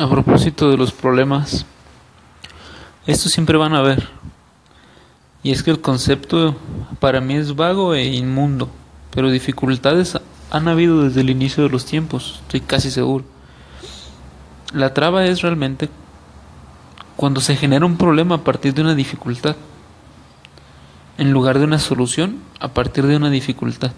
A propósito de los problemas, estos siempre van a haber. Y es que el concepto para mí es vago e inmundo, pero dificultades han habido desde el inicio de los tiempos, estoy casi seguro. La traba es realmente cuando se genera un problema a partir de una dificultad, en lugar de una solución a partir de una dificultad.